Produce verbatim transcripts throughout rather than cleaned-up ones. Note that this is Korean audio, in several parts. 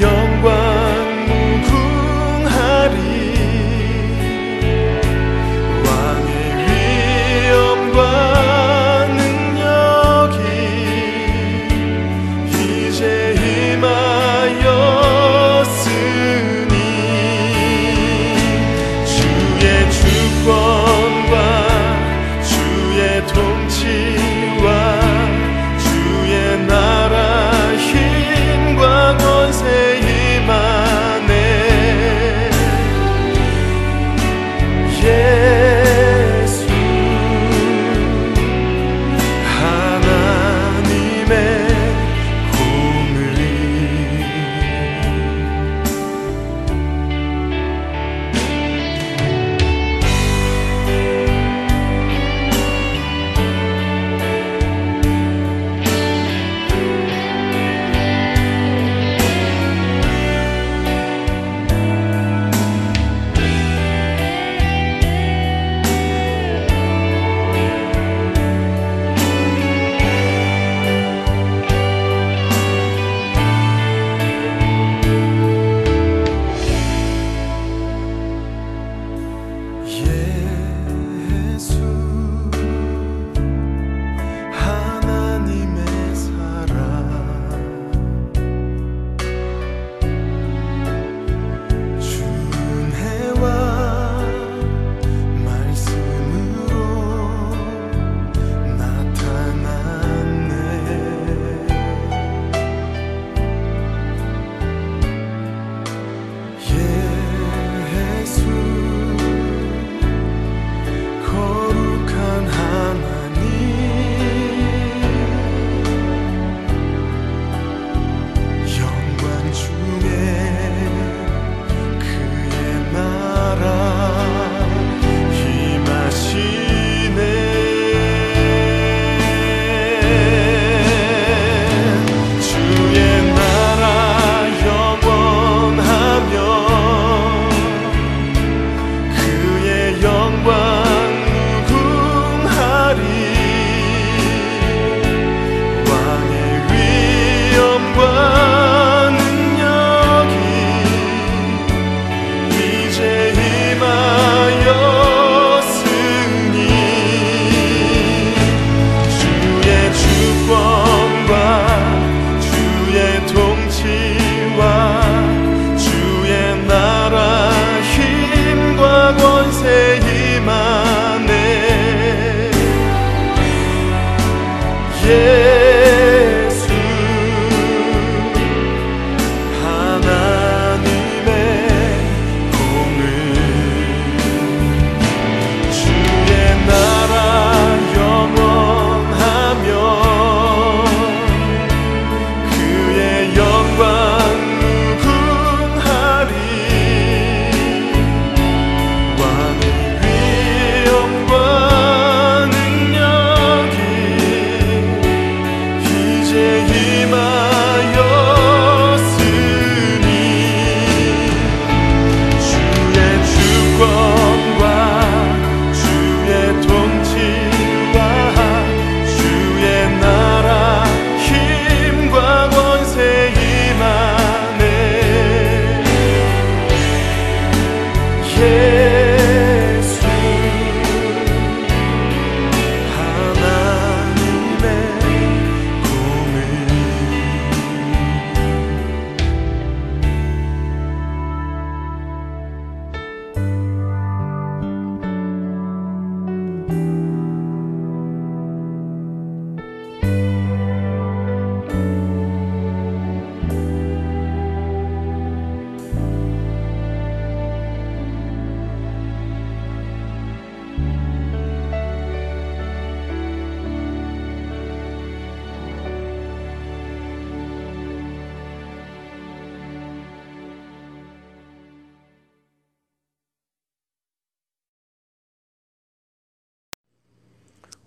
영광 무궁하리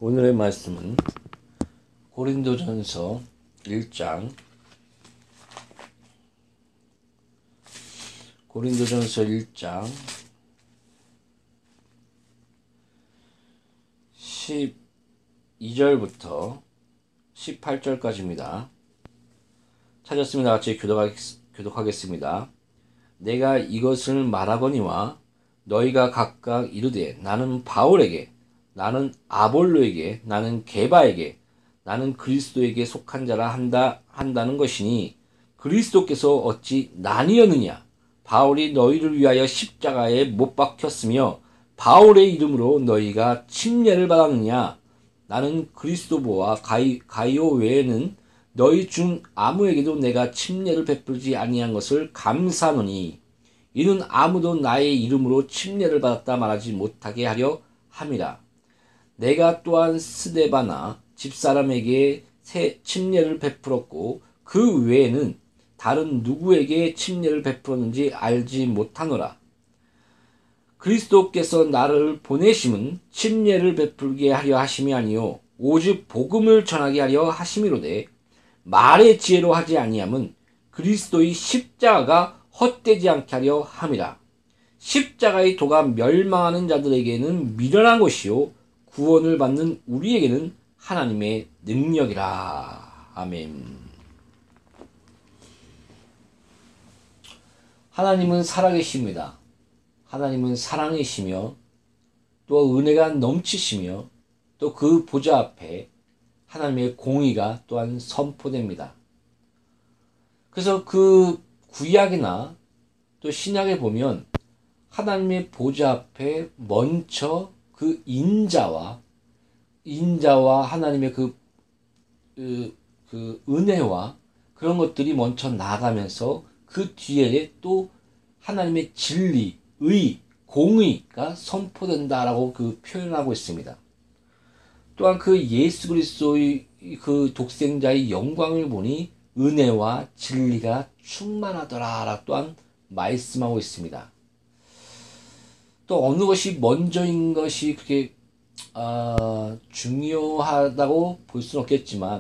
오늘의 말씀은 고린도전서 일 장 고린도전서 일 장 십이 절부터 십팔 절까지입니다. 찾았으면 다같이 교독하겠습니다. 내가 이것을 말하거니와 너희가 각각 이르되 나는 바울에게, 나는 아볼로에게, 나는 게바에게, 나는 그리스도에게 속한 자라 한다, 한다는 것이니 그리스도께서 어찌 나뉘었느냐? 바울이 너희를 위하여 십자가에 못 박혔으며 바울의 이름으로 너희가 침례를 받았느냐? 나는 그리스도보와 가이, 가이오 외에는 너희 중 아무에게도 내가 침례를 베풀지 아니한 것을 감사하노니 이는 아무도 나의 이름으로 침례를 받았다 말하지 못하게 하려 함이라. 내가 또한 스대바나 집사람에게 새 침례를 베풀었고 그 외에는 다른 누구에게 침례를 베풀었는지 알지 못하노라. 그리스도께서 나를 보내심은 침례를 베풀게 하려 하심이 아니요 오직 복음을 전하게 하려 하심이로되 말의 지혜로 하지 아니함은 그리스도의 십자가가 헛되지 않게 하려 함이라. 십자가의 도가 멸망하는 자들에게는 미련한 것이요 구원을 받는 우리에게는 하나님의 능력이라. 아멘. 하나님은 살아계십니다. 하나님은 사랑이시며 또 은혜가 넘치시며 또 그 보좌 앞에 하나님의 공의가 또한 선포됩니다. 그래서 그 구약이나 또 신약에 보면 하나님의 보좌 앞에 먼저 그 인자와 인자와 하나님의 그, 그, 그 은혜와 그런 것들이 먼저 나가면서 그 뒤에 또 하나님의 진리, 의, 공의가 선포된다라고 그 표현하고 있습니다. 또한 그 예수 그리스도의 그 독생자의 영광을 보니 은혜와 진리가 충만하더라라 또한 말씀하고 있습니다. 또 어느 것이 먼저인 것이 그렇게 아, 중요하다고 볼 수는 없겠지만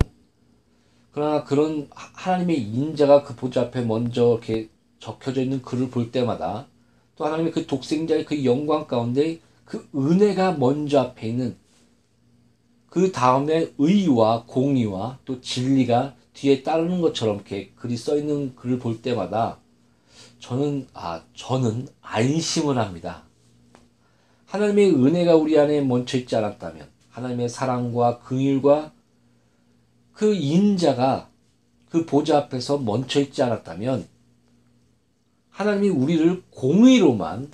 그러나 그런 하나님의 인자가 그 보좌 앞에 먼저 이렇게 적혀져 있는 글을 볼 때마다 또 하나님의 그 독생자의 그 영광 가운데 그 은혜가 먼저 앞에 있는 그 다음에 의와 공의와 또 진리가 뒤에 따르는 것처럼 이렇게 글이 써 있는 글을 볼 때마다 저는 아 저는 안심을 합니다. 하나님의 은혜가 우리 안에 멈춰 있지 않았다면 하나님의 사랑과 긍휼과 그 인자가 그 보좌 앞에서 멈춰 있지 않았다면 하나님이 우리를 공의로만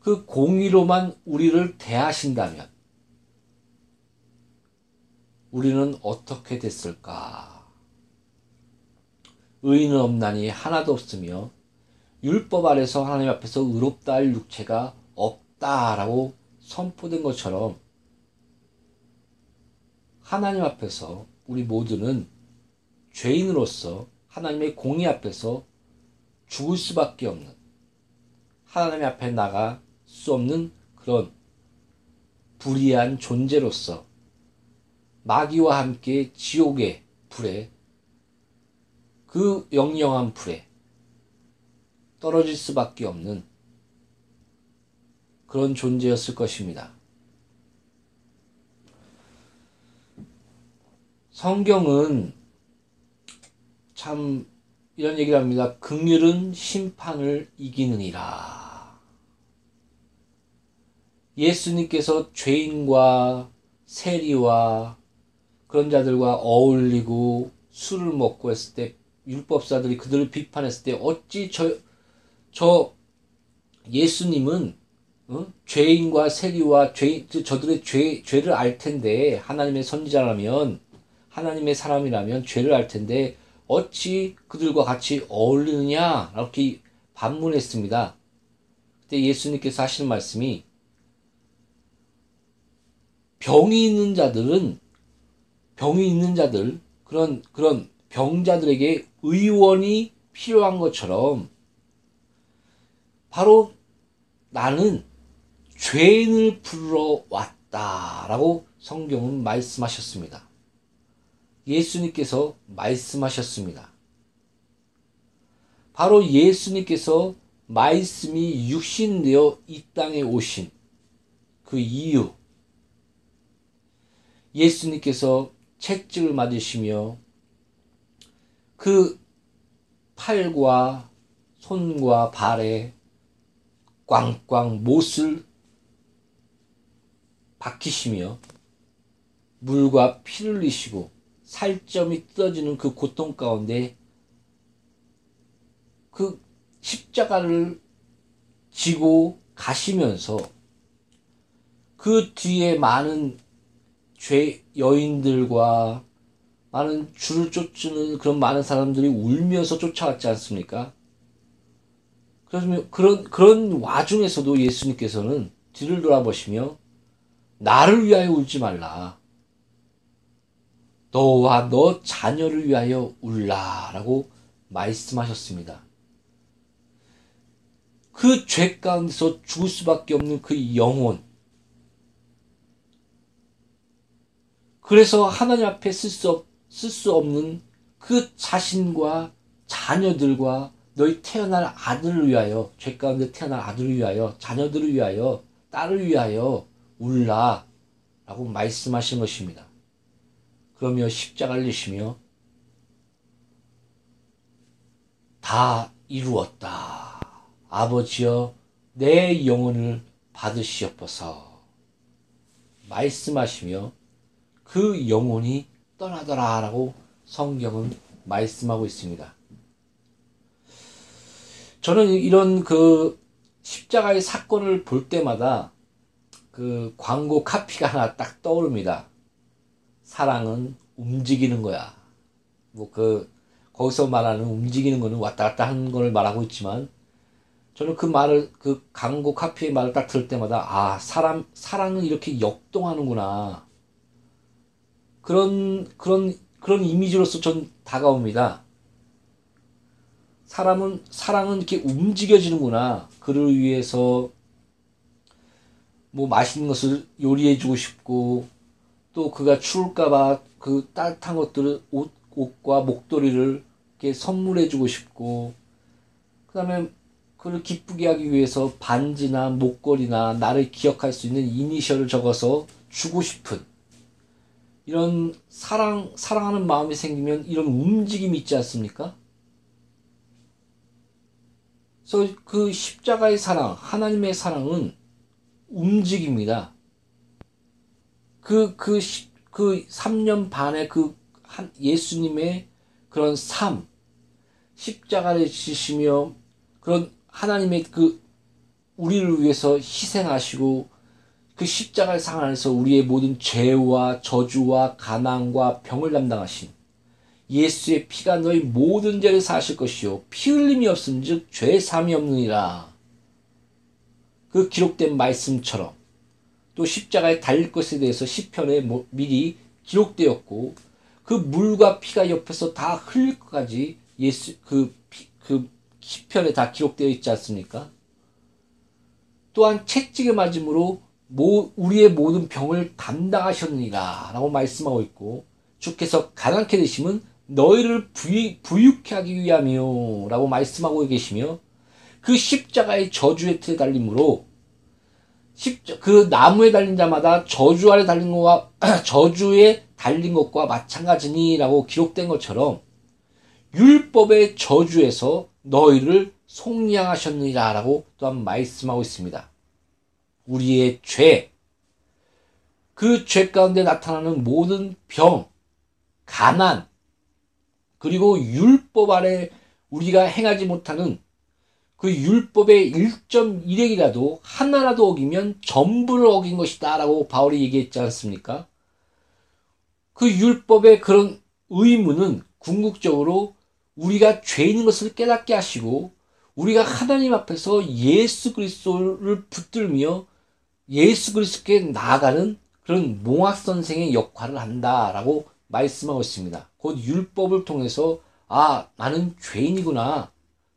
그 공의로만 우리를 대하신다면 우리는 어떻게 됐을까? 의인은 없나니 하나도 없으며 율법 아래서 하나님 앞에서 의롭다 할 육체가 없다라고 선포된 것처럼 하나님 앞에서 우리 모두는 죄인으로서 하나님의 공의 앞에서 죽을 수밖에 없는 하나님 앞에 나갈 수 없는 그런 불의한 존재로서 마귀와 함께 지옥의 불에 그 영영한 불에 떨어질 수밖에 없는 그런 존재였을 것입니다. 성경은 참 이런 얘기를 합니다. 긍휼은 심판을 이기느니라. 예수님께서 죄인과 세리와 그런 자들과 어울리고 술을 먹고 했을 때 율법사들이 그들을 비판했을 때 어찌 저, 저 예수님은 어? 죄인과 세리와 죄, 저들의 죄, 죄를 알 텐데 하나님의 선지자라면 하나님의 사람이라면 죄를 알 텐데 어찌 그들과 같이 어울리느냐 이렇게 반문했습니다. 그때 예수님께서 하시는 말씀이 병이 있는 자들은 병이 있는 자들 그런 그런 병자들에게 의원이 필요한 것처럼 바로 나는 죄인을 불러왔다. 있다라고 성경은 말씀하셨습니다. 예수님께서 말씀하셨습니다. 바로 예수님께서 말씀이 육신되어 이 땅에 오신 그 이유, 예수님께서 채찍을 맞으시며 그 팔과 손과 발에 꽝꽝 못을 박히시며 물과 피를 흘리시고 살점이 뜯어지는 그 고통 가운데 그 십자가를 지고 가시면서 그 뒤에 많은 죄 여인들과 많은 줄을 쫓는 그런 많은 사람들이 울면서 쫓아왔지 않습니까? 그래서 그런 그런 와중에서도 예수님께서는 뒤를 돌아보시며 나를 위하여 울지 말라, 너와 너 자녀를 위하여 울라라고 말씀하셨습니다. 그 죄 가운데서 죽을 수밖에 없는 그 영혼, 그래서 하나님 앞에 쓸 수, 쓸 수 없는 그 자신과 자녀들과 너희 태어날 아들을 위하여, 죄 가운데 태어날 아들을 위하여, 자녀들을 위하여, 딸을 위하여 울라 라고 말씀하신 것입니다. 그러며 십자가를 내시며 다 이루었다, 아버지여 내 영혼을 받으시옵소서 말씀하시며 그 영혼이 떠나더라 라고 성경은 말씀하고 있습니다. 저는 이런 그 십자가의 사건을 볼 때마다 그 광고 카피가 하나 딱 떠오릅니다. 사랑은 움직이는 거야. 뭐 그 거기서 말하는 움직이는 거는 왔다 갔다 하는 걸 말하고 있지만, 저는 그 말을, 그 광고 카피의 말을 딱 들을 때마다 아, 사람, 사랑은 이렇게 역동하는구나, 그런 그런 그런 이미지로서 전 다가옵니다. 사람은 사랑은 이렇게 움직여지는구나. 그를 위해서 뭐 맛있는 것을 요리해 주고 싶고, 또 그가 추울까봐 그 따뜻한 것들을 옷 옷과 목도리를 이렇게 선물해 주고 싶고, 그다음에 그를 기쁘게 하기 위해서 반지나 목걸이나 나를 기억할 수 있는 이니셜을 적어서 주고 싶은, 이런 사랑, 사랑하는 마음이 생기면 이런 움직임이 있지 않습니까? 그래서 그 십자가의 사랑, 하나님의 사랑은 움직입니다. 그, 그, 그 삼 년 반의 그 한 예수님의 그런 삶, 십자가를 지시며 그런 하나님의 그 우리를 위해서 희생하시고, 그 십자가의 상 안에서 우리의 모든 죄와 저주와 가난과 병을 담당하신 예수의 피가 너희 모든 죄를 사하실 것이요 피 흘림이 없음즉 죄 사함이 없느니라, 그 기록된 말씀처럼 또 십자가에 달릴 것에 대해서 시편에 미리 기록되었고, 그 물과 피가 옆에서 다 흘릴 것까지 예수 그, 피, 그 시편에 다 기록되어 있지 않습니까? 또한 채찍에 맞음으로 모, 우리의 모든 병을 감당하셨느니라 라고 말씀하고 있고, 주께서 가난케 되심은 너희를 부유, 부유케 하기 위함이요 라고 말씀하고 계시며, 그 십자가의 저주의 틀에 달림으로 십자, 그 나무에 달린 자마다 저주 아래 달린 것과 저주에 달린 것과 마찬가지니 라고 기록된 것처럼, 율법의 저주에서 너희를 속량하셨느니라 라고 또한 말씀하고 있습니다. 우리의 죄, 그 죄 가운데 나타나는 모든 병, 가난, 그리고 율법 아래 우리가 행하지 못하는 그 율법의 일 점 일 액이라도 하나라도 어기면 전부를 어긴 것이다 라고 바울이 얘기했지 않습니까? 그 율법의 그런 의무는 궁극적으로 우리가 죄인 것을 깨닫게 하시고, 우리가 하나님 앞에서 예수 그리스도를 붙들며 예수 그리스도께 나아가는 그런 몽학선생의 역할을 한다라고 말씀하고 있습니다. 곧 율법을 통해서 아, 나는 죄인이구나,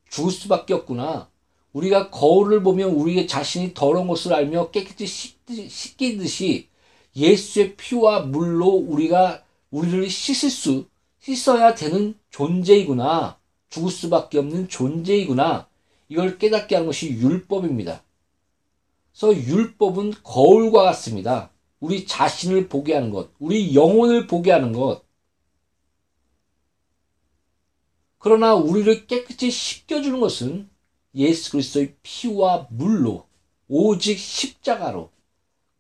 죽을 수밖에 없구나, 우리가 거울을 보면 우리의 자신이 더러운 것을 알며 깨끗이 씻듯이, 씻기듯이 예수의 피와 물로 우리가 우리를 씻을 수 씻어야 되는 존재이구나, 죽을 수밖에 없는 존재이구나, 이걸 깨닫게 하는 것이 율법입니다. 그래서 율법은 거울과 같습니다. 우리 자신을 보게 하는 것, 우리 영혼을 보게 하는 것. 그러나 우리를 깨끗이 씻겨주는 것은 예수 그리스도의 피와 물로, 오직 십자가로,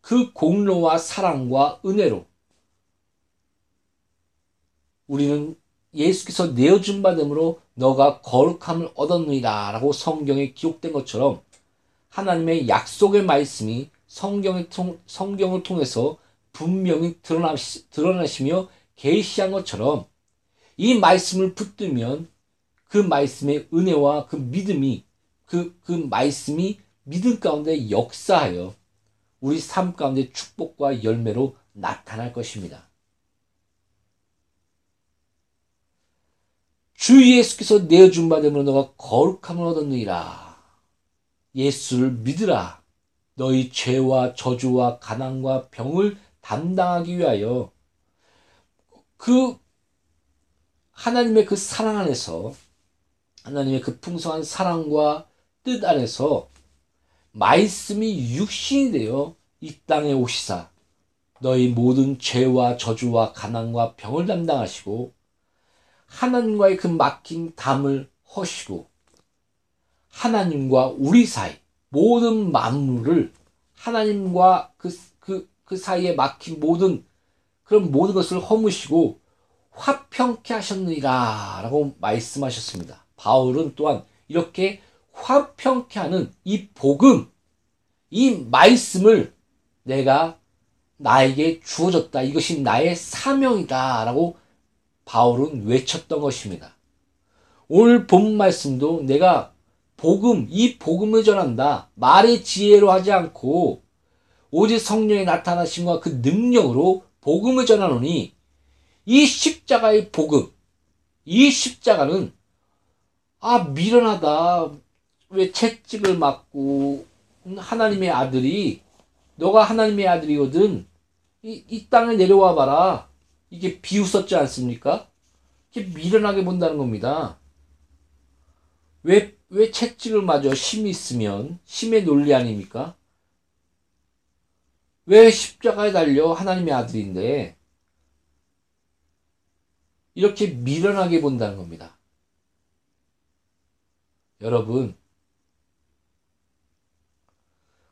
그 공로와 사랑과 은혜로 우리는 예수께서 내어준 받음으로 너가 거룩함을 얻었느니라 라고 성경에 기록된 것처럼, 하나님의 약속의 말씀이 성경을, 통, 성경을 통해서 분명히 드러나시, 드러나시며 계시한 것처럼, 이 말씀을 붙들면 그 말씀의 은혜와 그 믿음이 그, 그 말씀이 믿음 가운데 역사하여 우리 삶 가운데 축복과 열매로 나타날 것입니다. 주 예수께서 내어준 바 되므로 너가 거룩함을 얻었느니라. 예수를 믿으라. 너희 죄와 저주와 가난과 병을 담당하기 위하여 그 하나님의 그 사랑 안에서, 하나님의 그 풍성한 사랑과 뜻 안에서 말씀이 육신이 되어 이 땅에 오시사 너희 모든 죄와 저주와 가난과 병을 담당하시고 하나님과의 그 막힌 담을 허시고 하나님과 우리 사이 모든 만물을, 하나님과 그, 그, 그 사이에 막힌 모든 그런 모든 것을 허무시고 화평케 하셨느니라 라고 말씀하셨습니다. 바울은 또한 이렇게 화평케 하는 이 복음, 이 말씀을 내가 나에게 주어졌다, 이것이 나의 사명이다 라고 바울은 외쳤던 것입니다. 오늘 본 말씀도 내가 복음, 이 복음을 전한다, 말의 지혜로 하지 않고 오직 성령의 나타나심과 그 능력으로 복음을 전하노니, 이 십자가의 복음, 이 십자가는 아 미련하다, 왜 채찍을 맞고, 하나님의 아들이, 너가 하나님의 아들이거든 이, 이 땅에 내려와 봐라, 이게 비웃었지 않습니까? 이게 미련하게 본다는 겁니다. 왜, 왜 채찍을 맞아? 심이 있으면 심의 논리 아닙니까? 왜 십자가에 달려? 하나님의 아들인데. 이렇게 미련하게 본다는 겁니다. 여러분,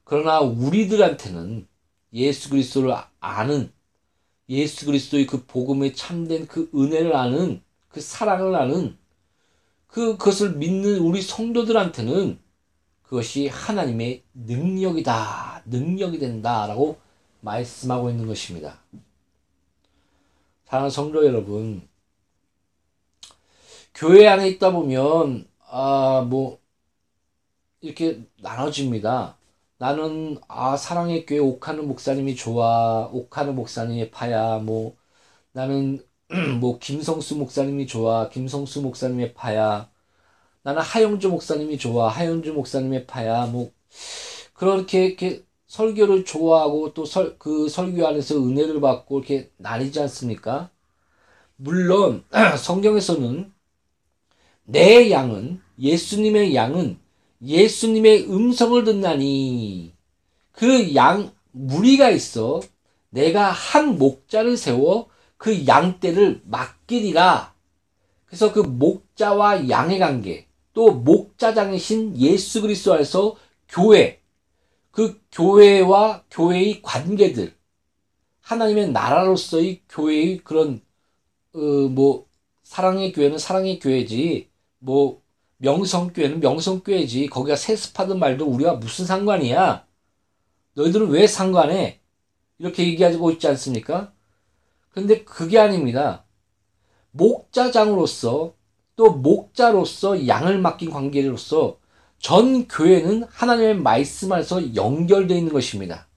그러나 우리들한테는 예수 그리스도를 아는, 예수 그리스도의 그 복음에 참된 그 은혜를 아는, 그 사랑을 아는, 그, 그것을 믿는 우리 성도들한테는 그것이 하나님의 능력이다, 능력이 된다 라고 말씀하고 있는 것입니다. 사랑하는 성도 여러분, 교회 안에 있다 보면 아, 뭐 이렇게 나눠집니다. 나는 아 사랑의 교회 옥한흠 목사님이 좋아, 옥한흠 목사님의 파야. 뭐 나는 뭐 김성수 목사님이 좋아, 김성수 목사님의 파야. 나는 하영주 목사님이 좋아, 하영주 목사님의 파야. 뭐 그렇게 이렇게 설교를 좋아하고 또 설 그 설교 안에서 은혜를 받고 이렇게 나뉘지 않습니까? 물론 성경에서는 내 양은, 예수님의 양은 예수님의 음성을 듣나니 그 양 무리가 있어 내가 한 목자를 세워 그 양떼를 맡기리라. 그래서 그 목자와 양의 관계, 또 목자장이신 예수 그리스도 안에서 교회, 그 교회와 교회의 관계들, 하나님의 나라로서의 교회의 그런 어, 뭐 사랑의 교회는 사랑의 교회지, 뭐 명성교회는 명성교회지, 거기가 세습하든 말든 우리가 무슨 상관이야, 너희들은 왜 상관해, 이렇게 얘기하고 있지 않습니까? 근데 그게 아닙니다. 목자장으로서 또 목자로서 양을 맡긴 관계로서 전 교회는 하나님의 말씀 안에서 연결되어 있는 것입니다.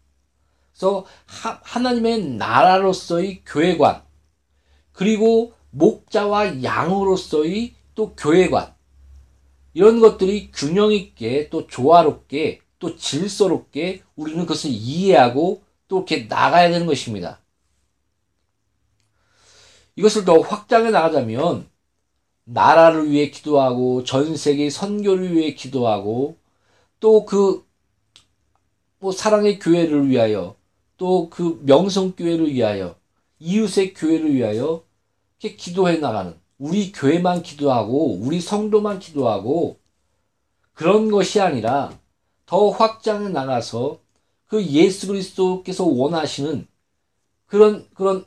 그래서 하, 하나님의 나라로서의 교회관, 그리고 목자와 양으로서의 또 교회관, 이런 것들이 균형 있게 또 조화롭게 또 질서롭게 우리는 그것을 이해하고 또 이렇게 나가야 되는 것입니다. 이것을 더 확장해 나가자면 나라를 위해 기도하고 전 세계 선교를 위해 기도하고 또 그 뭐 사랑의 교회를 위하여 또 그 명성교회를 위하여 이웃의 교회를 위하여 이렇게 기도해 나가는, 우리 교회만 기도하고 우리 성도만 기도하고 그런 것이 아니라 더 확장해 나가서 그 예수 그리스도께서 원하시는 그런 그런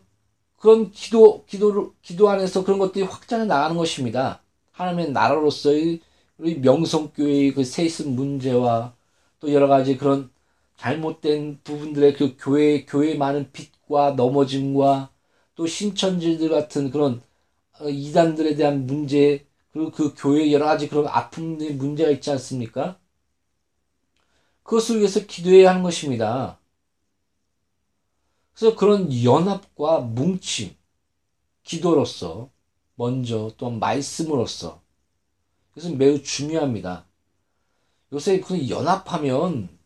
그런 기도 기도를 기도 안에서 그런 것들이 확장해 나가는 것입니다. 하나님의 나라로서의 우리 명성교회의 그 세습 문제와 또 여러 가지 그런 잘못된 부분들의 그 교회 교회의 많은 빛과 넘어짐과 또 신천지들 같은 그런 이단들에 대한 문제, 그리고 그 교회의 여러 가지 그런 아픔의 문제가 있지 않습니까? 그것을 위해서 기도해야 하는 것입니다. 그래서 그런 연합과 뭉침, 기도로서 먼저 또 말씀으로서 그것은 매우 중요합니다. 요새 그 연합하면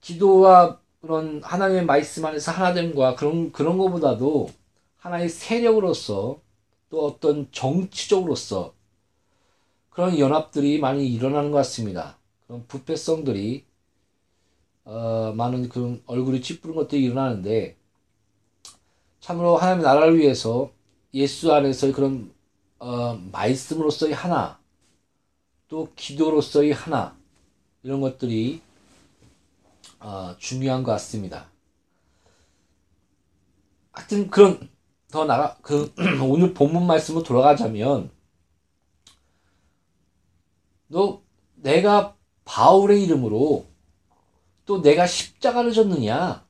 기도와 그런 하나님의 말씀 안에서 하나됨과 그런 그런 것보다도 하나의 세력으로서 또 어떤 정치적으로서 그런 연합들이 많이 일어나는 것 같습니다. 그런 부패성들이 어, 많은 그런 얼굴이 찌푸른 것들이 일어나는데, 참으로 하나님의 나라를 위해서 예수 안에서의 그런 어, 말씀으로서의 하나, 또 기도로서의 하나, 이런 것들이 어, 중요한 것 같습니다. 하여튼 그런 더 나가 그 오늘 본문 말씀으로 돌아가자면, 너 내가 바울의 이름으로 또 내가 십자가를 졌느냐?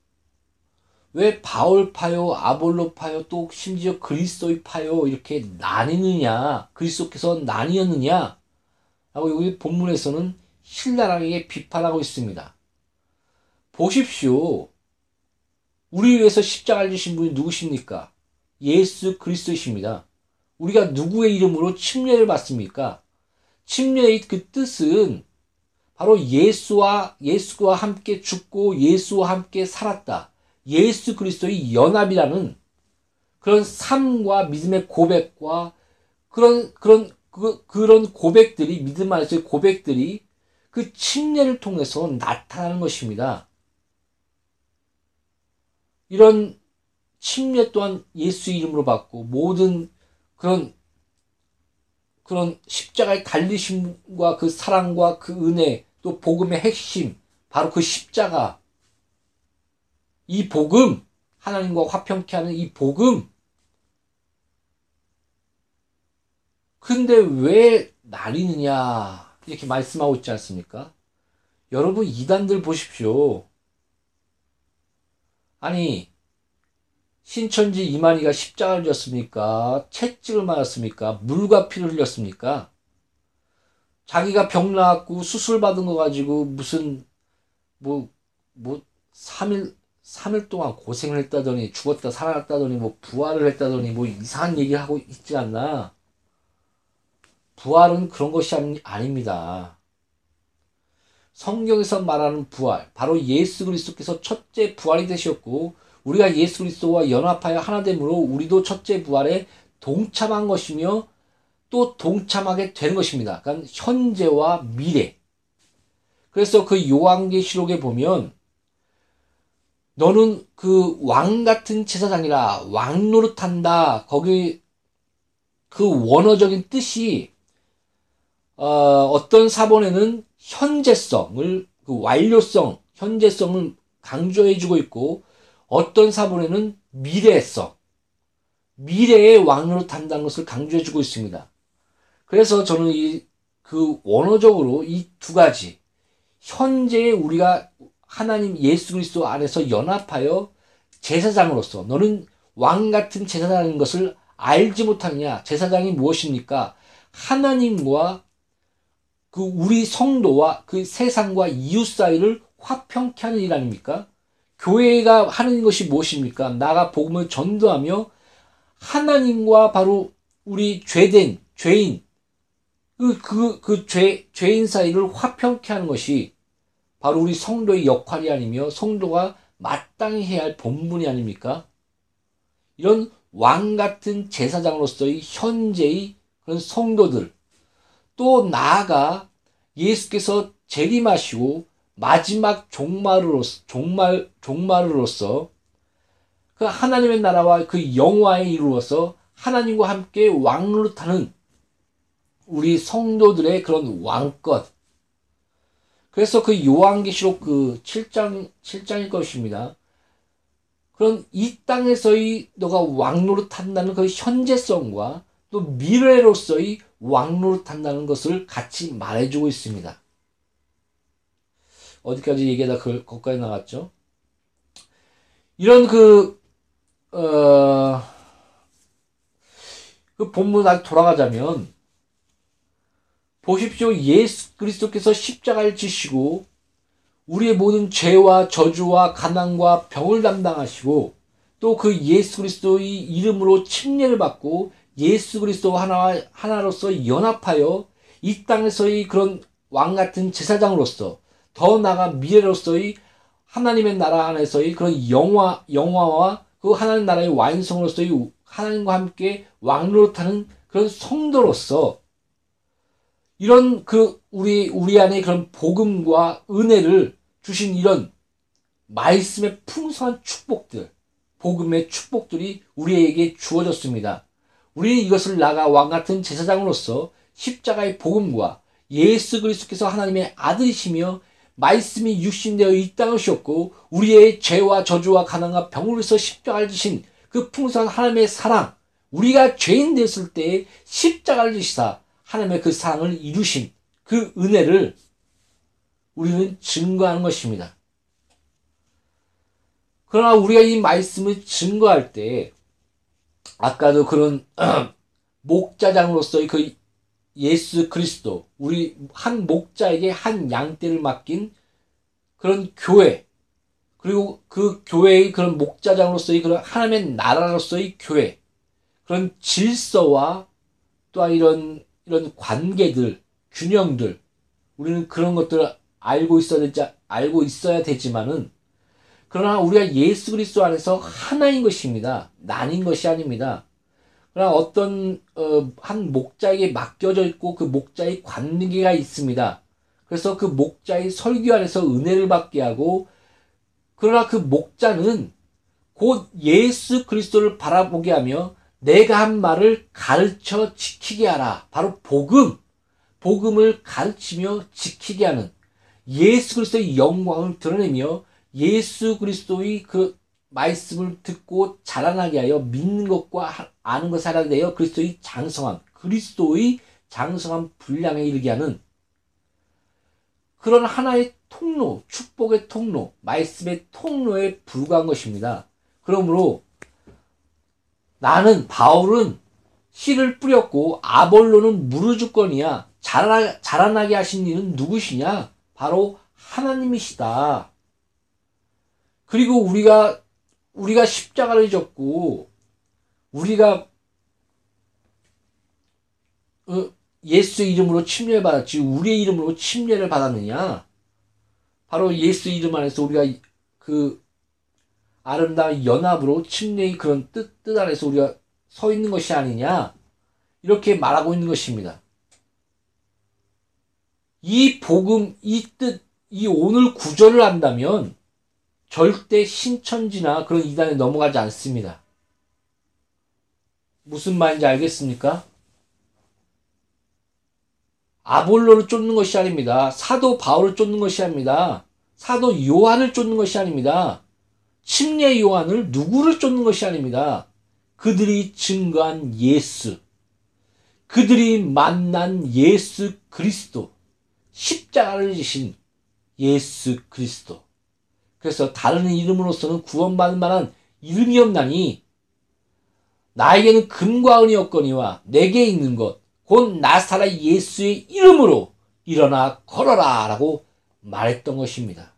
왜 바울파요, 아볼로파요, 또 심지어 그리스도파요 이렇게 나뉘느냐? 그리스도께서 나뉘었느냐? 라고 여기 본문에서는 신랄하게 비판하고 있습니다. 보십시오. 우리 위해서 십자가를 지신 분이 누구십니까? 예수 그리스도이십니다. 우리가 누구의 이름으로 침례를 받습니까? 침례의 그 뜻은 바로 예수와 예수와 함께 죽고 예수와 함께 살았다. 예수 그리스도의 연합이라는 그런 삶과 믿음의 고백과 그런 그런 그, 그런 고백들이, 믿음 안에서의 고백들이 그 침례를 통해서 나타나는 것입니다. 이런 침례 또한 예수 이름으로 받고 모든 그런 그런 십자가의 달리심과 그 사랑과 그 은혜, 또 복음의 핵심, 바로 그 십자가, 이 복음, 하나님과 화평케 하는 이 복음. 근데 왜 나뉘느냐 이렇게 말씀하고 있지 않습니까? 여러분, 이단들 보십시오. 아니, 신천지 이만희가 십자가를 졌습니까? 채찍을 맞았습니까? 물과 피를 흘렸습니까? 자기가 병 나왔고 수술 받은 거 가지고 무슨 뭐뭐 뭐 삼 일 삼 일 동안 고생을 했다더니 죽었다 살아났다더니 뭐 부활을 했다더니 뭐 이상한 얘기를 하고 있지 않나? 부활은 그런 것이 아니, 아닙니다. 성경에서 말하는 부활, 바로 예수 그리스도께서 첫째 부활이 되셨고 우리가 예수 그리스도와 연합하여 하나됨으로 우리도 첫째 부활에 동참한 것이며 또 동참하게 되는 것입니다. 그러니까 현재와 미래. 그래서 그 요한계시록에 보면 너는 그 왕 같은 제사장이라, 왕 노릇한다. 거기 그 원어적인 뜻이 어, 어떤 사본에는 현재성을, 그 완료성, 현재성을 강조해주고 있고 어떤 사본에는 미래성, 미래의 왕으로 탄다는 것을 강조해주고 있습니다. 그래서 저는 이, 그 원어적으로 이 두 가지, 현재의 우리가 하나님 예수 그리스도 안에서 연합하여 제사장으로서 너는 왕 같은 제사장인 것을 알지 못하느냐? 제사장이 무엇입니까? 하나님과 그 우리 성도와 그 세상과 이웃 사이를 화평케 하는 일 아닙니까? 교회가 하는 것이 무엇입니까? 나가 복음을 전도하며 하나님과 바로 우리 죄된, 죄인, 그, 그, 그 죄, 죄인 사이를 화평케 하는 것이 바로 우리 성도의 역할이 아니며 성도가 마땅히 해야 할 본분이 아닙니까? 이런 왕같은 제사장으로서의 현재의 그런 성도들, 또 나아가 예수께서 재림하시고 마지막 종말으로서, 종말, 종말으로서 그 하나님의 나라와 그 영화에 이루어서 하나님과 함께 왕으로 타는 우리 성도들의 그런 왕권. 그래서 그 요한계시록 그 칠 장, 칠 장일 것입니다. 그런 이 땅에서의 너가 왕노릇 한다는 그 현재성과 또 미래로서의 왕노릇 한다는 것을 같이 말해주고 있습니다. 어디까지 얘기하다 그, 거기까지 나갔죠? 이런 그, 어, 그 본문 다시 돌아가자면, 보십시오. 예수 그리스도께서 십자가를 지시고 우리의 모든 죄와 저주와 가난과 병을 담당하시고 또 그 예수 그리스도의 이름으로 침례를 받고 예수 그리스도 하나, 하나로서 연합하여 이 땅에서의 그런 왕같은 제사장으로서 더 나아가 미래로서의 하나님의 나라 안에서의 그런 영화, 영화와 그 하나님 나라의 완성으로서의 하나님과 함께 왕노릇하는 그런 성도로서 이런 그 우리 우리 안에 그런 복음과 은혜를 주신 이런 말씀의 풍성한 축복들, 복음의 축복들이 우리에게 주어졌습니다. 우리는 이것을 나가 왕같은 제사장으로서 십자가의 복음과 예수 그리스도께서 하나님의 아들이시며 말씀이 육신되어 이 땅을 오셨고 우리의 죄와 저주와 가난과 병으로서 십자가를 지신 그 풍성한 하나님의 사랑, 우리가 죄인 됐을 때에 십자가를 지시사 하나님의 그 사랑을 이루신 그 은혜를 우리는 증거하는 것입니다. 그러나 우리가 이 말씀을 증거할 때 아까도 그런 목자장으로서의 그 예수 그리스도, 우리 한 목자에게 한 양떼를 맡긴 그런 교회, 그리고 그 교회의 그런 목자장으로서의 그런 하나님의 나라로서의 교회, 그런 질서와 또한 이런 이런 관계들, 균형들, 우리는 그런 것들을 알고 있어야 되지, 알고 있어야 되지만은, 그러나 우리가 예수 그리스도 안에서 하나인 것입니다. 나뉜 것이 아닙니다. 그러나 어떤, 어, 한 목자에게 맡겨져 있고 그 목자의 관계가 있습니다. 그래서 그 목자의 설교 안에서 은혜를 받게 하고, 그러나 그 목자는 곧 예수 그리스도를 바라보게 하며, 내가 한 말을 가르쳐 지키게 하라. 바로 복음, 복음을 가르치며 지키게 하는 예수 그리스도의 영광을 드러내며 예수 그리스도의 그 말씀을 듣고 자라나게 하여 믿는 것과 아는 것을 알아야 되어 그리스도의 장성함, 그리스도의 장성함 분량에 이르게 하는 그런 하나의 통로, 축복의 통로, 말씀의 통로에 불과한 것입니다. 그러므로 나는 바울은 씨를 뿌렸고 아볼로는 무르주거니와 자라, 자라나게 하신 이는 누구시냐? 바로 하나님이시다. 그리고 우리가 우리가 십자가를 졌고 우리가 예수의 이름으로 침례를 받았지 우리의 이름으로 침례를 받았느냐? 바로 예수의 이름 안에서 우리가 그 아름다운 연합으로 침례의 그런 뜻, 뜻 안에서 우리가 서 있는 것이 아니냐 이렇게 말하고 있는 것입니다. 이 복음, 이 뜻, 이 오늘 구절을 안다면 절대 신천지나 그런 이단에 넘어가지 않습니다. 무슨 말인지 알겠습니까? 아볼로를 쫓는 것이 아닙니다. 사도 바울을 쫓는 것이 아닙니다. 사도 요한을 쫓는 것이 아닙니다. 침례 요한을 누구를 쫓는 것이 아닙니다. 그들이 증거한 예수, 그들이 만난 예수 그리스도, 십자가를 지신 예수 그리스도. 그래서 다른 이름으로서는 구원받을 만한 이름이 없나니 나에게는 금과 은이 없거니와 내게 있는 것 곧 나사라 예수의 이름으로 일어나 걸어라 라고 말했던 것입니다.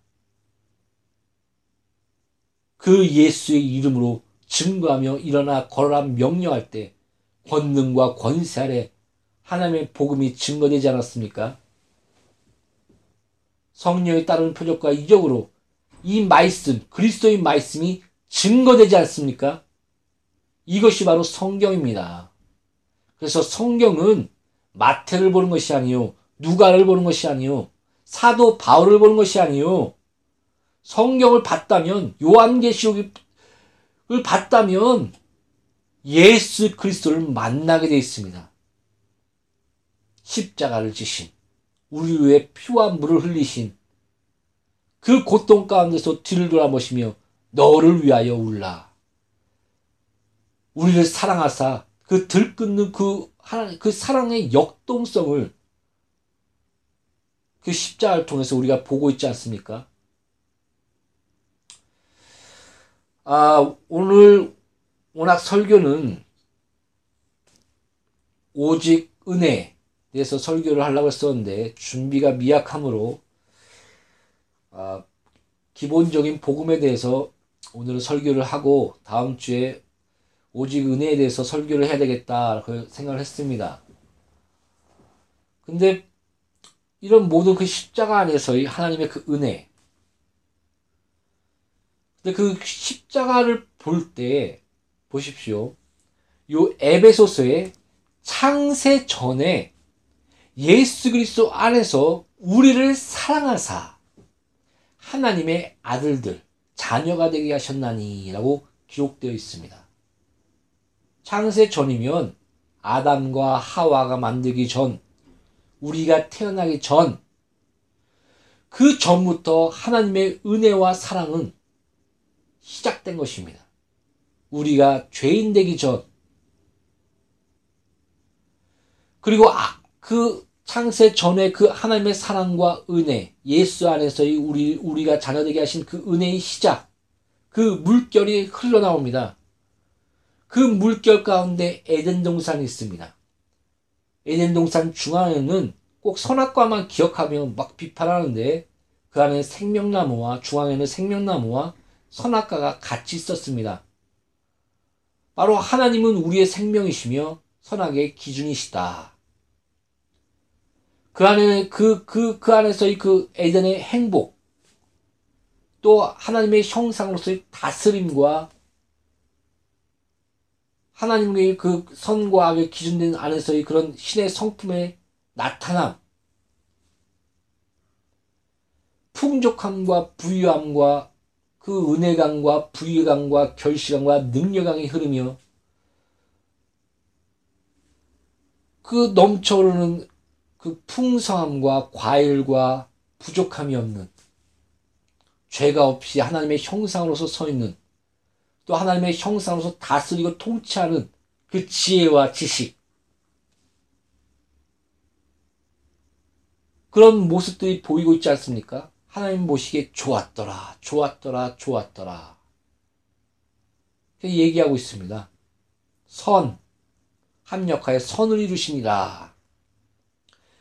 그 예수의 이름으로 증거하며 일어나 걸어라 명령할 때 권능과 권세 아래 하나님의 복음이 증거되지 않았습니까? 성령에 따른 표적과 이적으로 이 말씀, 그리스도의 말씀이 증거되지 않습니까? 이것이 바로 성경입니다. 그래서 성경은 마태를 보는 것이 아니요, 누가를 보는 것이 아니요, 사도 바울을 보는 것이 아니요. 성경을 봤다면, 요한계시록을 봤다면 예수 그리스도를 만나게 되어 있습니다. 십자가를 지신, 우리 위에 피와 물을 흘리신 그 고통 가운데서 뒤를 돌아보시며 너를 위하여 울라. 우리를 사랑하사 그 들끓는 그, 하나님, 그 사랑의 역동성을 그 십자가를 통해서 우리가 보고 있지 않습니까? 아, 오늘 워낙 설교는 오직 은혜에 대해서 설교를 하려고 했었는데 준비가 미약하므로 아, 기본적인 복음에 대해서 오늘 설교를 하고 다음 주에 오직 은혜에 대해서 설교를 해야 되겠다 그 생각을 했습니다. 근데 이런 모든 그 십자가 안에서의 하나님의 그 은혜, 근데 그 십자가를 볼 때 보십시오. 요 에베소서의 창세 전에 예수 그리스도 안에서 우리를 사랑하사 하나님의 아들들, 자녀가 되게 하셨나니 라고 기록되어 있습니다. 창세 전이면 아담과 하와가 만들기 전, 우리가 태어나기 전, 그 전부터 하나님의 은혜와 사랑은 시작된 것입니다. 우리가 죄인 되기 전. 그리고 아, 그 창세 전에 그 하나님의 사랑과 은혜, 예수 안에서의 우리, 우리가 자녀 되게 하신 그 은혜의 시작, 그 물결이 흘러나옵니다. 그 물결 가운데 에덴 동산이 있습니다. 에덴 동산 중앙에는 꼭 선악과만 기억하며 막 비판하는데 그 안에 생명나무와 중앙에는 생명나무와 선악과가 같이 있었습니다. 바로 하나님은 우리의 생명이시며 선악의 기준이시다. 그 안에 그 그 그 안에서의 그 에덴의 행복, 또 하나님의 형상으로서의 다스림과 하나님의 그 선과 악의 기준된 안에서의 그런 신의 성품의 나타남, 풍족함과 부유함과 그 은혜감과 부유감과 결실감과 능력감이 흐르며 그 넘쳐오르는 그 풍성함과 과일과 부족함이 없는, 죄가 없이 하나님의 형상으로서 서 있는, 또 하나님의 형상으로서 다스리고 통치하는 그 지혜와 지식, 그런 모습들이 보이고 있지 않습니까? 하나님 보시기에 좋았더라, 좋았더라, 좋았더라 이렇게 얘기하고 있습니다. 선, 합력하여 선을 이루시니라.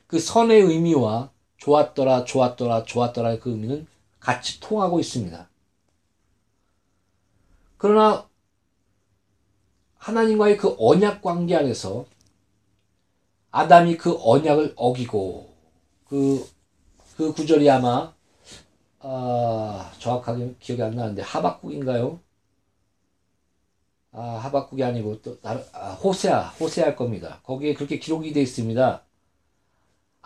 그 선의 의미와 좋았더라, 좋았더라, 좋았더라의 그 의미는 같이 통하고 있습니다. 그러나 하나님과의 그 언약 관계 안에서 아담이 그 언약을 어기고, 그, 그 구절이 아마 아, 정확하게 기억이 안 나는데 하박국인가요? 아, 하박국이 아니고 또 다른, 아, 호세아, 호세아일 겁니다. 거기에 그렇게 기록이 되어 있습니다.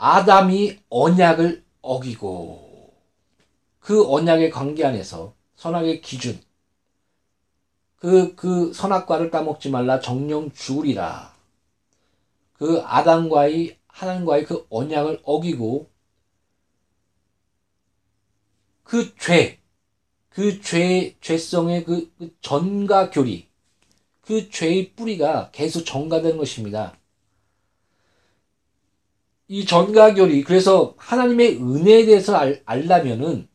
아담이 언약을 어기고 그 언약의 관계 안에서 선악의 기준, 그, 그 선악과를 따먹지 말라 정령 죽으리라. 그 아담과의, 하나님과의 그 언약을 어기고 그 죄, 그 죄, 죄성의 그, 그 전가교리, 그 죄의 뿌리가 계속 전가되는 것입니다. 이 전가교리, 그래서 하나님의 은혜에 대해서 알, 알려면은,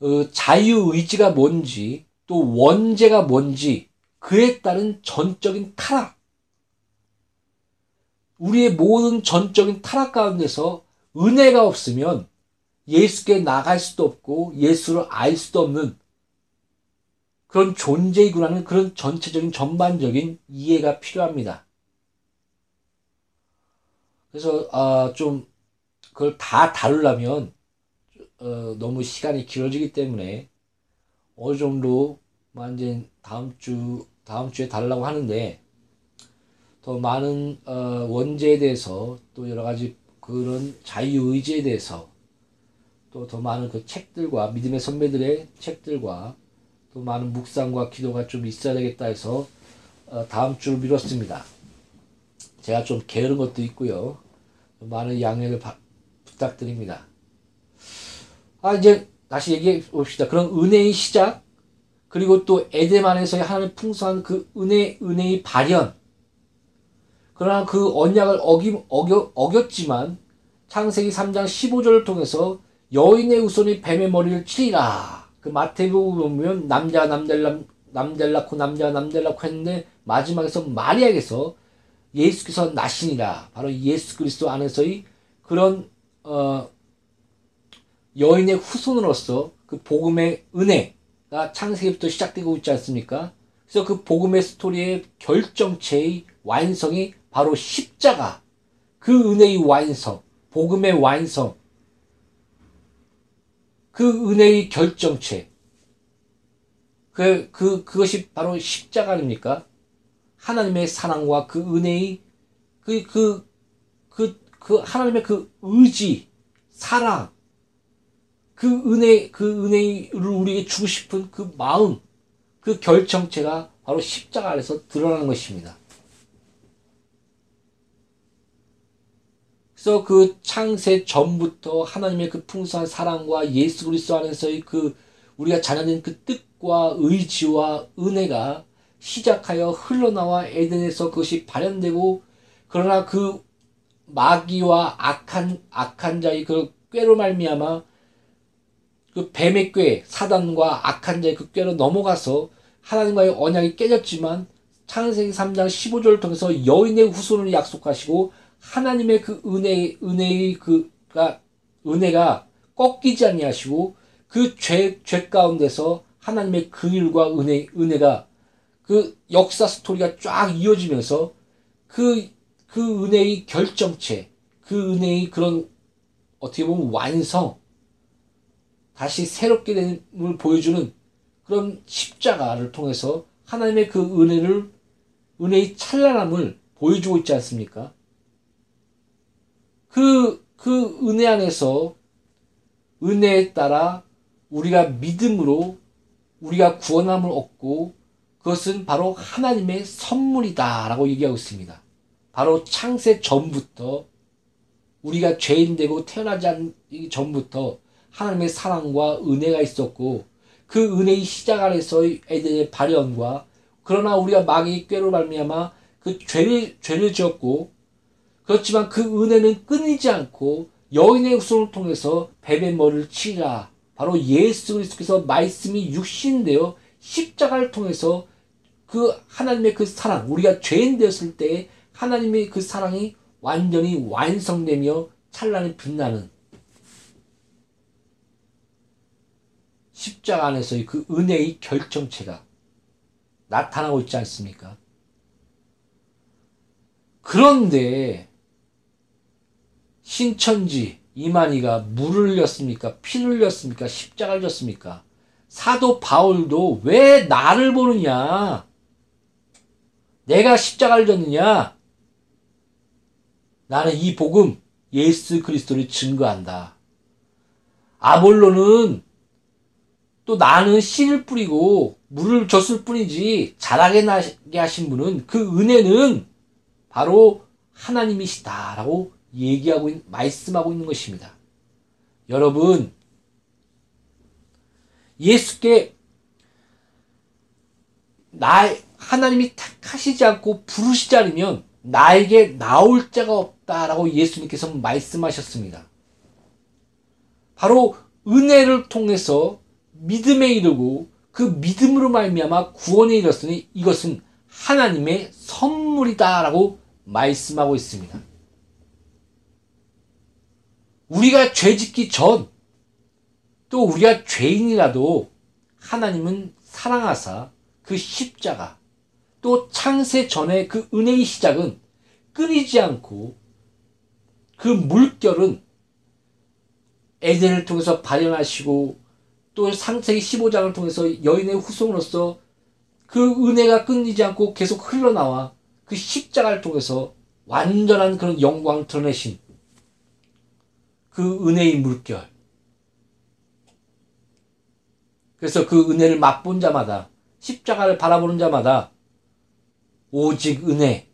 어, 자유의지가 뭔지, 또 원죄가 뭔지, 그에 따른 전적인 타락, 우리의 모든 전적인 타락 가운데서 은혜가 없으면 예수께 나갈 수도 없고 예수를 알 수도 없는 그런 존재이구나 하는 그런 전체적인 전반적인 이해가 필요합니다. 그래서 아, 좀 그걸 다 다루려면 어, 너무 시간이 길어지기 때문에 어느 정도 완전 다음 주 다음 주에 달라고 하는데, 더 많은 어, 원제에 대해서, 또 여러 가지 그런 자유의지에 대해서, 또 더 많은 그 책들과 믿음의 선배들의 책들과 또 많은 묵상과 기도가 좀 있어야 되겠다 해서 어, 다음 주로 미뤘습니다. 제가 좀 게으른 것도 있고요. 많은 양해를 바, 부탁드립니다. 아, 이제 다시 얘기해 봅시다. 그런 은혜의 시작, 그리고 또 에덴 안에서의 하나님의 풍성한 그 은혜, 은혜의 발현. 그러나 그 언약을 어김, 어겨, 어겼지만 창세기 삼 장 십오 절을 통해서 여인의 후손이 뱀의 머리를 치리라. 그 마태복음 보면 남자가 남자를, 남자를 낳고 남자가 남자를 낳고 했는데, 마지막에서 마리아에게서 예수께서 나시니라. 바로 예수 그리스도 안에서의 그런 어, 여인의 후손으로서 그 복음의 은혜가 창세기부터 시작되고 있지 않습니까? 그래서 그 복음의 스토리의 결정체의 완성이 바로 십자가, 그 은혜의 완성, 복음의 완성, 그 은혜의 결정체, 그, 그, 그것이 바로 십자가 아닙니까? 하나님의 사랑과 그 은혜의 그, 그, 그, 그 하나님의 그 의지, 사랑, 그 은혜, 그 은혜를 우리에게 주고 싶은 그 마음, 그 결정체가 바로 십자가 안에서 드러나는 것입니다. 그래서 그 창세 전부터 하나님의 그 풍성한 사랑과 예수 그리스도 안에서의 그 우리가 자녀된 그 뜻과 의지와 은혜가 시작하여 흘러나와 에덴에서 그것이 발현되고, 그러나 그 마귀와 악한, 악한 자의 그 꾀로 말미암아 그 뱀의 꾀, 사단과 악한 자의 그 꾀로 넘어가서 하나님과의 언약이 깨졌지만, 창세기 삼 장 십오 절을 통해서 여인의 후손을 약속하시고 하나님의 그 은혜, 은혜의 그가 은혜가 꺾이지 아니하시고, 그 죄, 죄 가운데서 하나님의 그 일과 은혜, 은혜가 그 역사 스토리가 쫙 이어지면서 그, 그 은혜의 결정체, 그 은혜의 그런 어떻게 보면 완성, 다시 새롭게 됨을 보여주는 그런 십자가를 통해서 하나님의 그 은혜를, 은혜의 찬란함을 보여주고 있지 않습니까? 그, 그 은혜 안에서 은혜에 따라 우리가 믿음으로 우리가 구원함을 얻고, 그것은 바로 하나님의 선물이다 라고 얘기하고 있습니다. 바로 창세 전부터, 우리가 죄인 되고 태어나지 않기 전부터 하나님의 사랑과 은혜가 있었고, 그 은혜의 시작 안에서의 에덴의 발현과, 그러나 우리가 마귀의 꾀로 말미암아 그 죄를, 죄를 지었고, 그렇지만 그 은혜는 끊이지 않고 여인의 후손을 통해서 뱀의 머리를 치라. 바로 예수 그리스도께서 말씀이 육신되어 십자가를 통해서 그 하나님의 그 사랑, 우리가 죄인 되었을 때 하나님의 그 사랑이 완전히 완성되며 찬란히 빛나는 십자가 안에서의 그 은혜의 결정체가 나타나고 있지 않습니까? 그런데 신천지 이만희가 물을 흘렸습니까? 피를 흘렸습니까? 십자가를 졌습니까? 사도 바울도 왜 나를 보느냐? 내가 십자가를 졌느냐? 나는 이 복음, 예수 그리스도를 증거한다. 아볼로는 또 나는 씨를 뿌리고 물을 줬을 뿐이지, 자라게 나게 하신 분은, 그 은혜는 바로 하나님이시다라고 얘기하고, 말씀하고 있는 것입니다. 여러분, 예수께 나, 하나님이 택하시지 않고 부르시지 않으면 나에게 나올 자가 없다라고 예수님께서 말씀하셨습니다. 바로 은혜를 통해서 믿음에 이르고, 그 믿음으로 말미암아 구원에 이르렀으니 이것은 하나님의 선물이다 라고 말씀하고 있습니다. 우리가 죄짓기 전, 또 우리가 죄인이라도 하나님은 사랑하사 그 십자가, 또 창세 전에 그 은혜의 시작은 끊이지 않고, 그 물결은 에덴을 통해서 발현하시고 또 창세기 십오 장을 통해서 여인의 후손으로서 그 은혜가 끊이지 않고 계속 흘러나와 그 십자가를 통해서 완전한 그런 영광을 드러내신 그 은혜의 물결. 그래서 그 은혜를 맛본 자마다, 십자가를 바라보는 자마다 오직 은혜,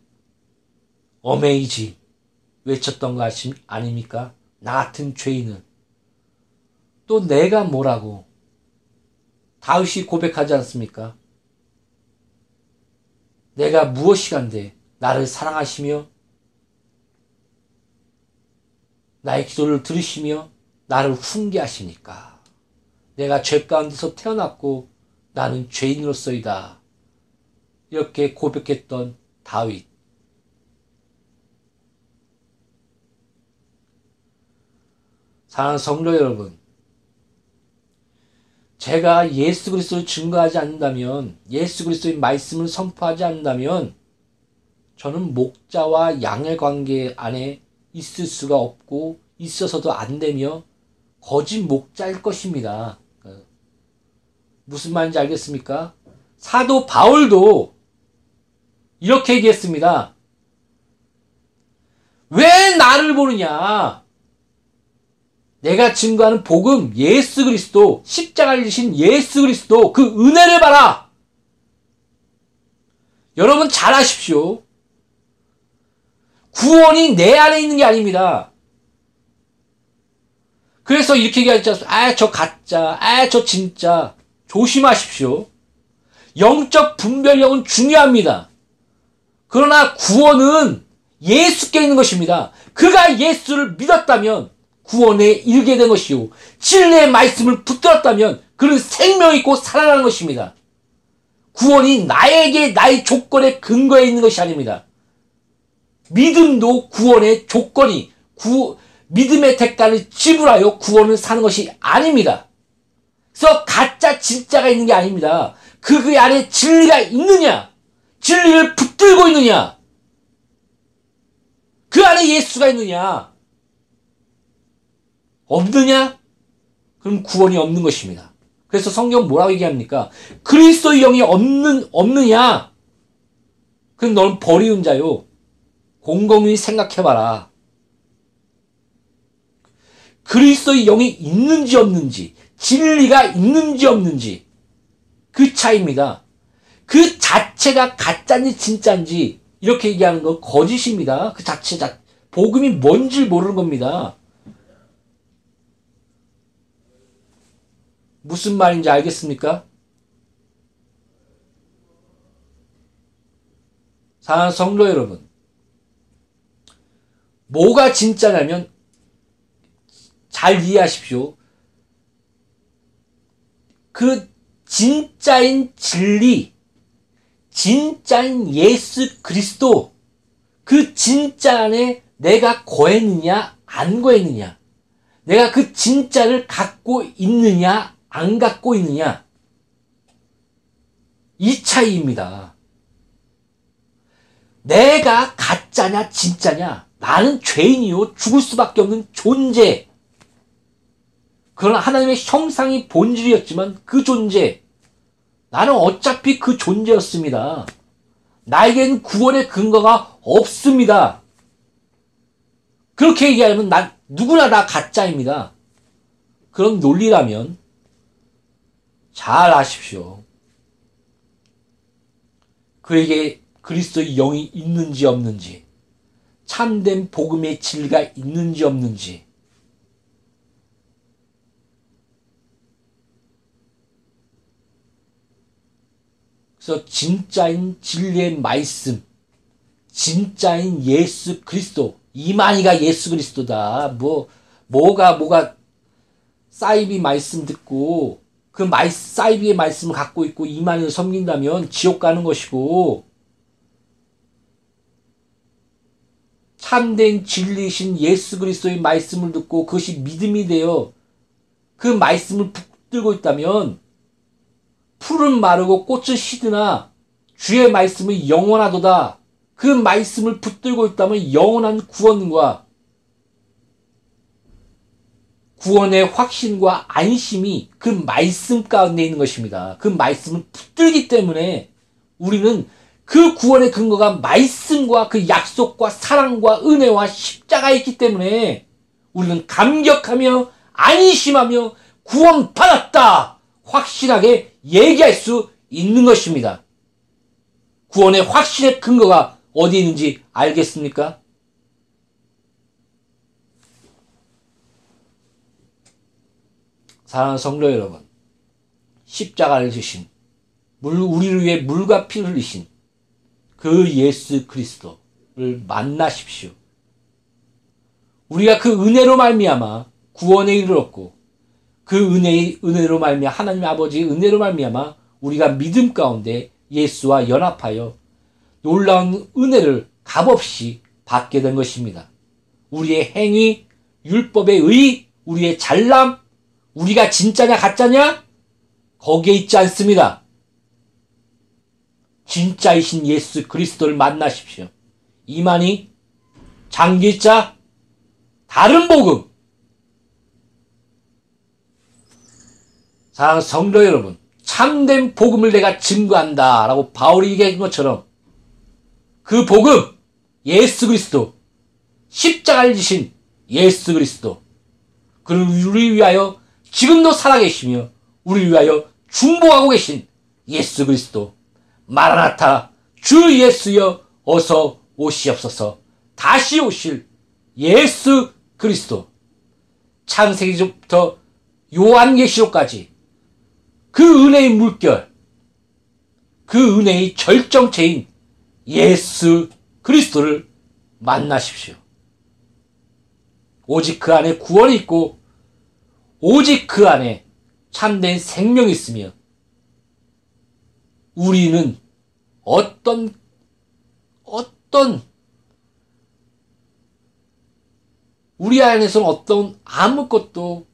어메이징 외쳤던 거 아십니까? 나 같은 죄인은. 또 내가 뭐라고 다윗이 고백하지 않습니까? 내가 무엇이간데 나를 사랑하시며 나의 기도를 들으시며 나를 훈계하시니까. 내가 죄 가운데서 태어났고 나는 죄인으로서이다. 이렇게 고백했던 다윗. 사랑하는 성도 여러분, 제가 예수 그리스도를 증거하지 않는다면, 예수 그리스도의 말씀을 선포하지 않는다면 저는 목자와 양의 관계 안에 있을 수가 없고 있어서도 안 되며 거짓 목자일 것입니다. 무슨 말인지 알겠습니까? 사도 바울도 이렇게 얘기했습니다. 왜 나를 보느냐? 내가 증거하는 복음, 예수 그리스도, 십자가를 지신 예수 그리스도, 그 은혜를 봐라. 여러분 잘 아십시오. 구원이 내 안에 있는 게 아닙니다. 그래서 이렇게 얘기하지 않습니까? 아, 저 가짜, 아, 저 진짜. 조심하십시오. 영적 분별력은 중요합니다. 그러나 구원은 예수께 있는 것입니다. 그가 예수를 믿었다면 구원에 이르게 된 것이요, 진리의 말씀을 붙들었다면 그는 생명이 있고 살아나는 것입니다. 구원이 나에게, 나의 조건의 근거에 있는 것이 아닙니다. 믿음도 구원의 조건이, 구, 믿음의 대가를 지불하여 구원을 사는 것이 아닙니다. 그래서 가짜 진짜가 있는 게 아닙니다. 그, 그 안에 진리가 있느냐, 진리를 붙들고 있느냐, 그 안에 예수가 있느냐. 없느냐? 그럼 구원이 없는 것입니다. 그래서 성경 뭐라고 얘기합니까? 그리스도의 영이 없는, 없느냐? 그럼 너는 버리운 자요. 곰곰이 생각해봐라. 그리스도의 영이 있는지 없는지, 진리가 있는지 없는지, 그 차이입니다. 그 자체가 가짜인지 진짜인지, 이렇게 얘기하는 건 거짓입니다. 그 자체, 자, 복음이 뭔지 모르는 겁니다. 무슨 말인지 알겠습니까? 사랑하는 성도 여러분, 뭐가 진짜냐면, 잘 이해하십시오. 그 진짜인 진리, 진짜인 예수 그리스도, 그 진짜 안에 내가 거했느냐, 안 거했느냐, 내가 그 진짜를 갖고 있느냐, 안 갖고 있느냐, 이 차이입니다. 내가 가짜냐 진짜냐, 나는 죄인이요 죽을 수밖에 없는 존재, 그러나 하나님의 형상이 본질이었지만 그 존재, 나는 어차피 그 존재였습니다. 나에겐 구원의 근거가 없습니다. 그렇게 얘기하면 난 누구나 다 가짜입니다. 그런 논리라면 잘 아십시오. 그에게 그리스도의 영이 있는지 없는지, 참된 복음의 진리가 있는지 없는지, 그래서 진짜인 진리의 말씀, 진짜인 예수 그리스도, 이만희가 예수 그리스도다, 뭐 뭐가 뭐가 사이비 말씀 듣고 그 마이, 사이비의 말씀을 갖고 있고 이만을 섬긴다면 지옥 가는 것이고, 참된 진리이신 예수 그리스도의 말씀을 듣고 그것이 믿음이 되어 그 말씀을 붙들고 있다면 풀은 마르고 꽃은 시드나 주의 말씀은 영원하도다. 그 말씀을 붙들고 있다면 영원한 구원과 구원의 확신과 안심이 그 말씀 가운데 있는 것입니다. 그 말씀은 붙들기 때문에 우리는 그 구원의 근거가 말씀과 그 약속과 사랑과 은혜와 십자가 있기 때문에 우리는 감격하며 안심하며 구원받았다 확실하게 얘기할 수 있는 것입니다. 구원의 확신의 근거가 어디 있는지 알겠습니까? 사랑하는 성도 여러분, 십자가를 주신 물, 우리를 위해 물과 피를 흘리신 그 예수 그리스도를 만나십시오. 우리가 그 은혜로 말미암아 구원에 이르렀고 그 은혜의 은혜로 말미암아 하나님 아버지의 은혜로 말미암아 우리가 믿음 가운데 예수와 연합하여 놀라운 은혜를 값없이 받게 된 것입니다. 우리의 행위, 율법의 의, 우리의 잘남, 우리가 진짜냐 가짜냐 거기에 있지 않습니다. 진짜이신 예수 그리스도를 만나십시오. 이만희, 장기자, 다른 복음. 사랑하는 성도 여러분, 참된 복음을 내가 증거한다 라고 바울이 얘기한 것처럼 그 복음, 예수 그리스도, 십자가를 지신 예수 그리스도, 그를 우리 위하여 지금도 살아계시며 우리 위하여 중보하고 계신 예수 그리스도, 마라나타, 주 예수여 어서 오시옵소서, 다시 오실 예수 그리스도, 창세기부터 요한계시록까지 그 은혜의 물결, 그 은혜의 절정체인 예수 그리스도를 만나십시오. 오직 그 안에 구원이 있고 오직 그 안에 참된 생명이 있으며 우리는 어떤 어떤 우리 안에서는 어떤 아무것도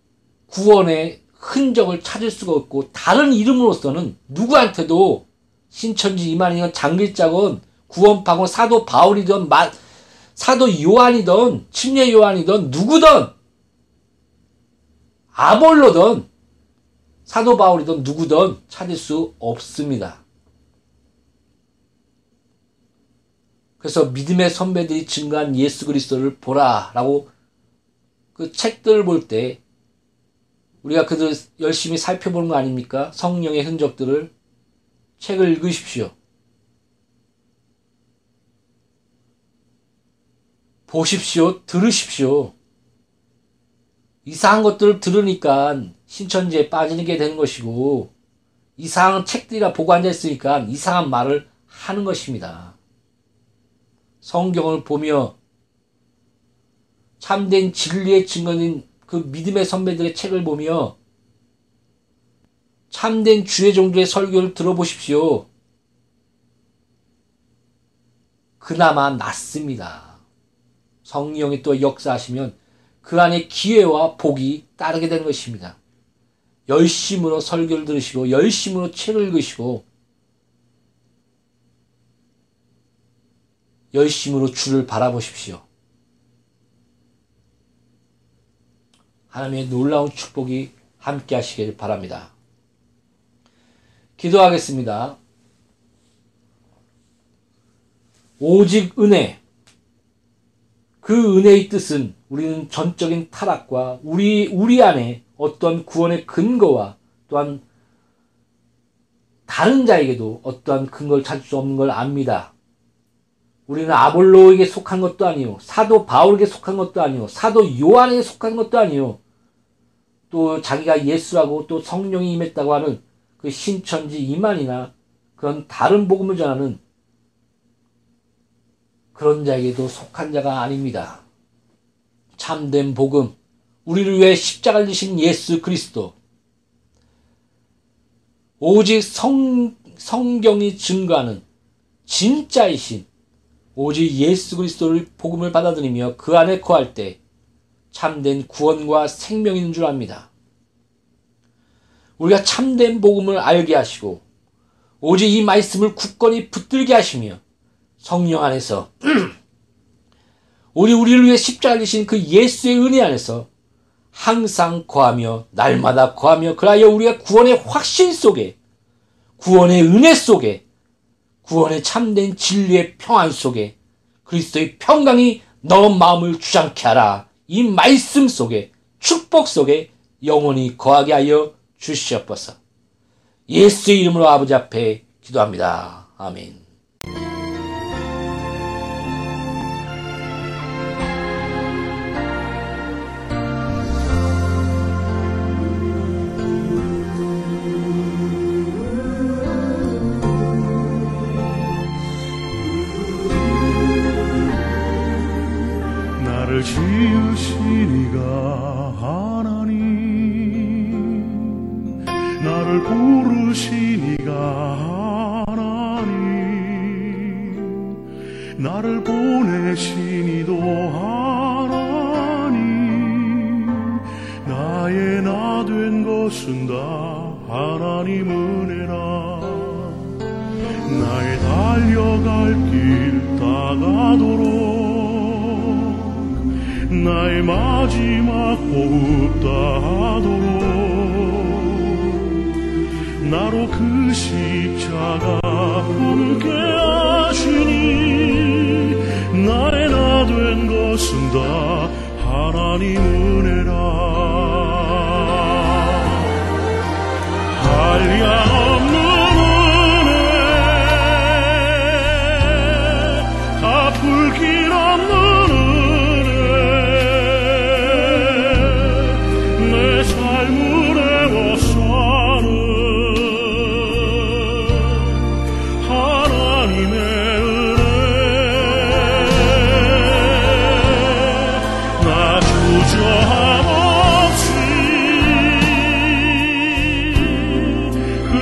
구원의 흔적을 찾을 수가 없고 다른 이름으로서는 누구한테도 신천지 이만희건 장길자건 구원파건 사도 바울이든 마, 사도 요한이든 침례 요한이든 누구든 아볼로든 사도 바울이든 누구든 찾을 수 없습니다. 그래서 믿음의 선배들이 증거한 예수 그리스도를 보라 라고 그 책들을 볼 때 우리가 그들 열심히 살펴보는 거 아닙니까? 성령의 흔적들을. 책을 읽으십시오. 보십시오. 들으십시오. 이상한 것들을 들으니까 신천지에 빠지게 되는 것이고 이상한 책들이나 보고 앉아있으니까 이상한 말을 하는 것입니다. 성경을 보며 참된 진리의 증거인 그 믿음의 선배들의 책을 보며 참된 주의 종들의 설교를 들어보십시오. 그나마 낫습니다. 성령이 또 역사하시면 그 안에 기회와 복이 따르게 되는 것입니다. 열심으로 설교를 들으시고 열심으로 책을 읽으시고 열심으로 주를 바라보십시오. 하나님의 놀라운 축복이 함께 하시길 바랍니다. 기도하겠습니다. 오직 은혜, 그 은혜의 뜻은 우리는 전적인 타락과 우리 우리 안에 어떠한 구원의 근거와 또한 다른 자에게도 어떠한 근거를 찾을 수 없는 걸 압니다. 우리는 아볼로에게 속한 것도 아니요, 사도 바울에게 속한 것도 아니요, 사도 요한에게 속한 것도 아니요, 또 자기가 예수라고 또 성령이 임했다고 하는 그 신천지 이만이나 그런 다른 복음을 전하는 그런 자에게도 속한 자가 아닙니다. 참된 복음, 우리를 위해 십자가를 지신 예수 그리스도, 오직 성, 성경이 증거하는 진짜이신 오직 예수 그리스도를 복음을 받아들이며 그 안에 거할 때 참된 구원과 생명인 줄 압니다. 우리가 참된 복음을 알게 하시고 오직 이 말씀을 굳건히 붙들게 하시며 성령 안에서 우리 우리를 위해 십자가 지신 그 예수의 은혜 안에서 항상 거하며 날마다 거하며 그리하여 우리가 구원의 확신 속에, 구원의 은혜 속에, 구원의 참된 진리의 평안 속에 그리스도의 평강이 너 마음을 주장케 하라. 이 말씀 속에, 축복 속에 영원히 거하게 하여 주시옵소서. 예수의 이름으로 아버지 앞에 기도합니다. 아멘. 지으신 이가 하나님, 나를 부르신 이가 하나님, 나를 보내신 이도 하나님, 나의 나 된 것은 다 하나님 은혜라. 나의 달려갈 길 다가도록 나의 마지막 호흡 다하도록 나로 그 십자가 품게 하시니 나의 나 된 것은 다 하나님 은혜라. 한량없는 은혜, 아플 길 없는 주저함 없이 그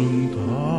주름 다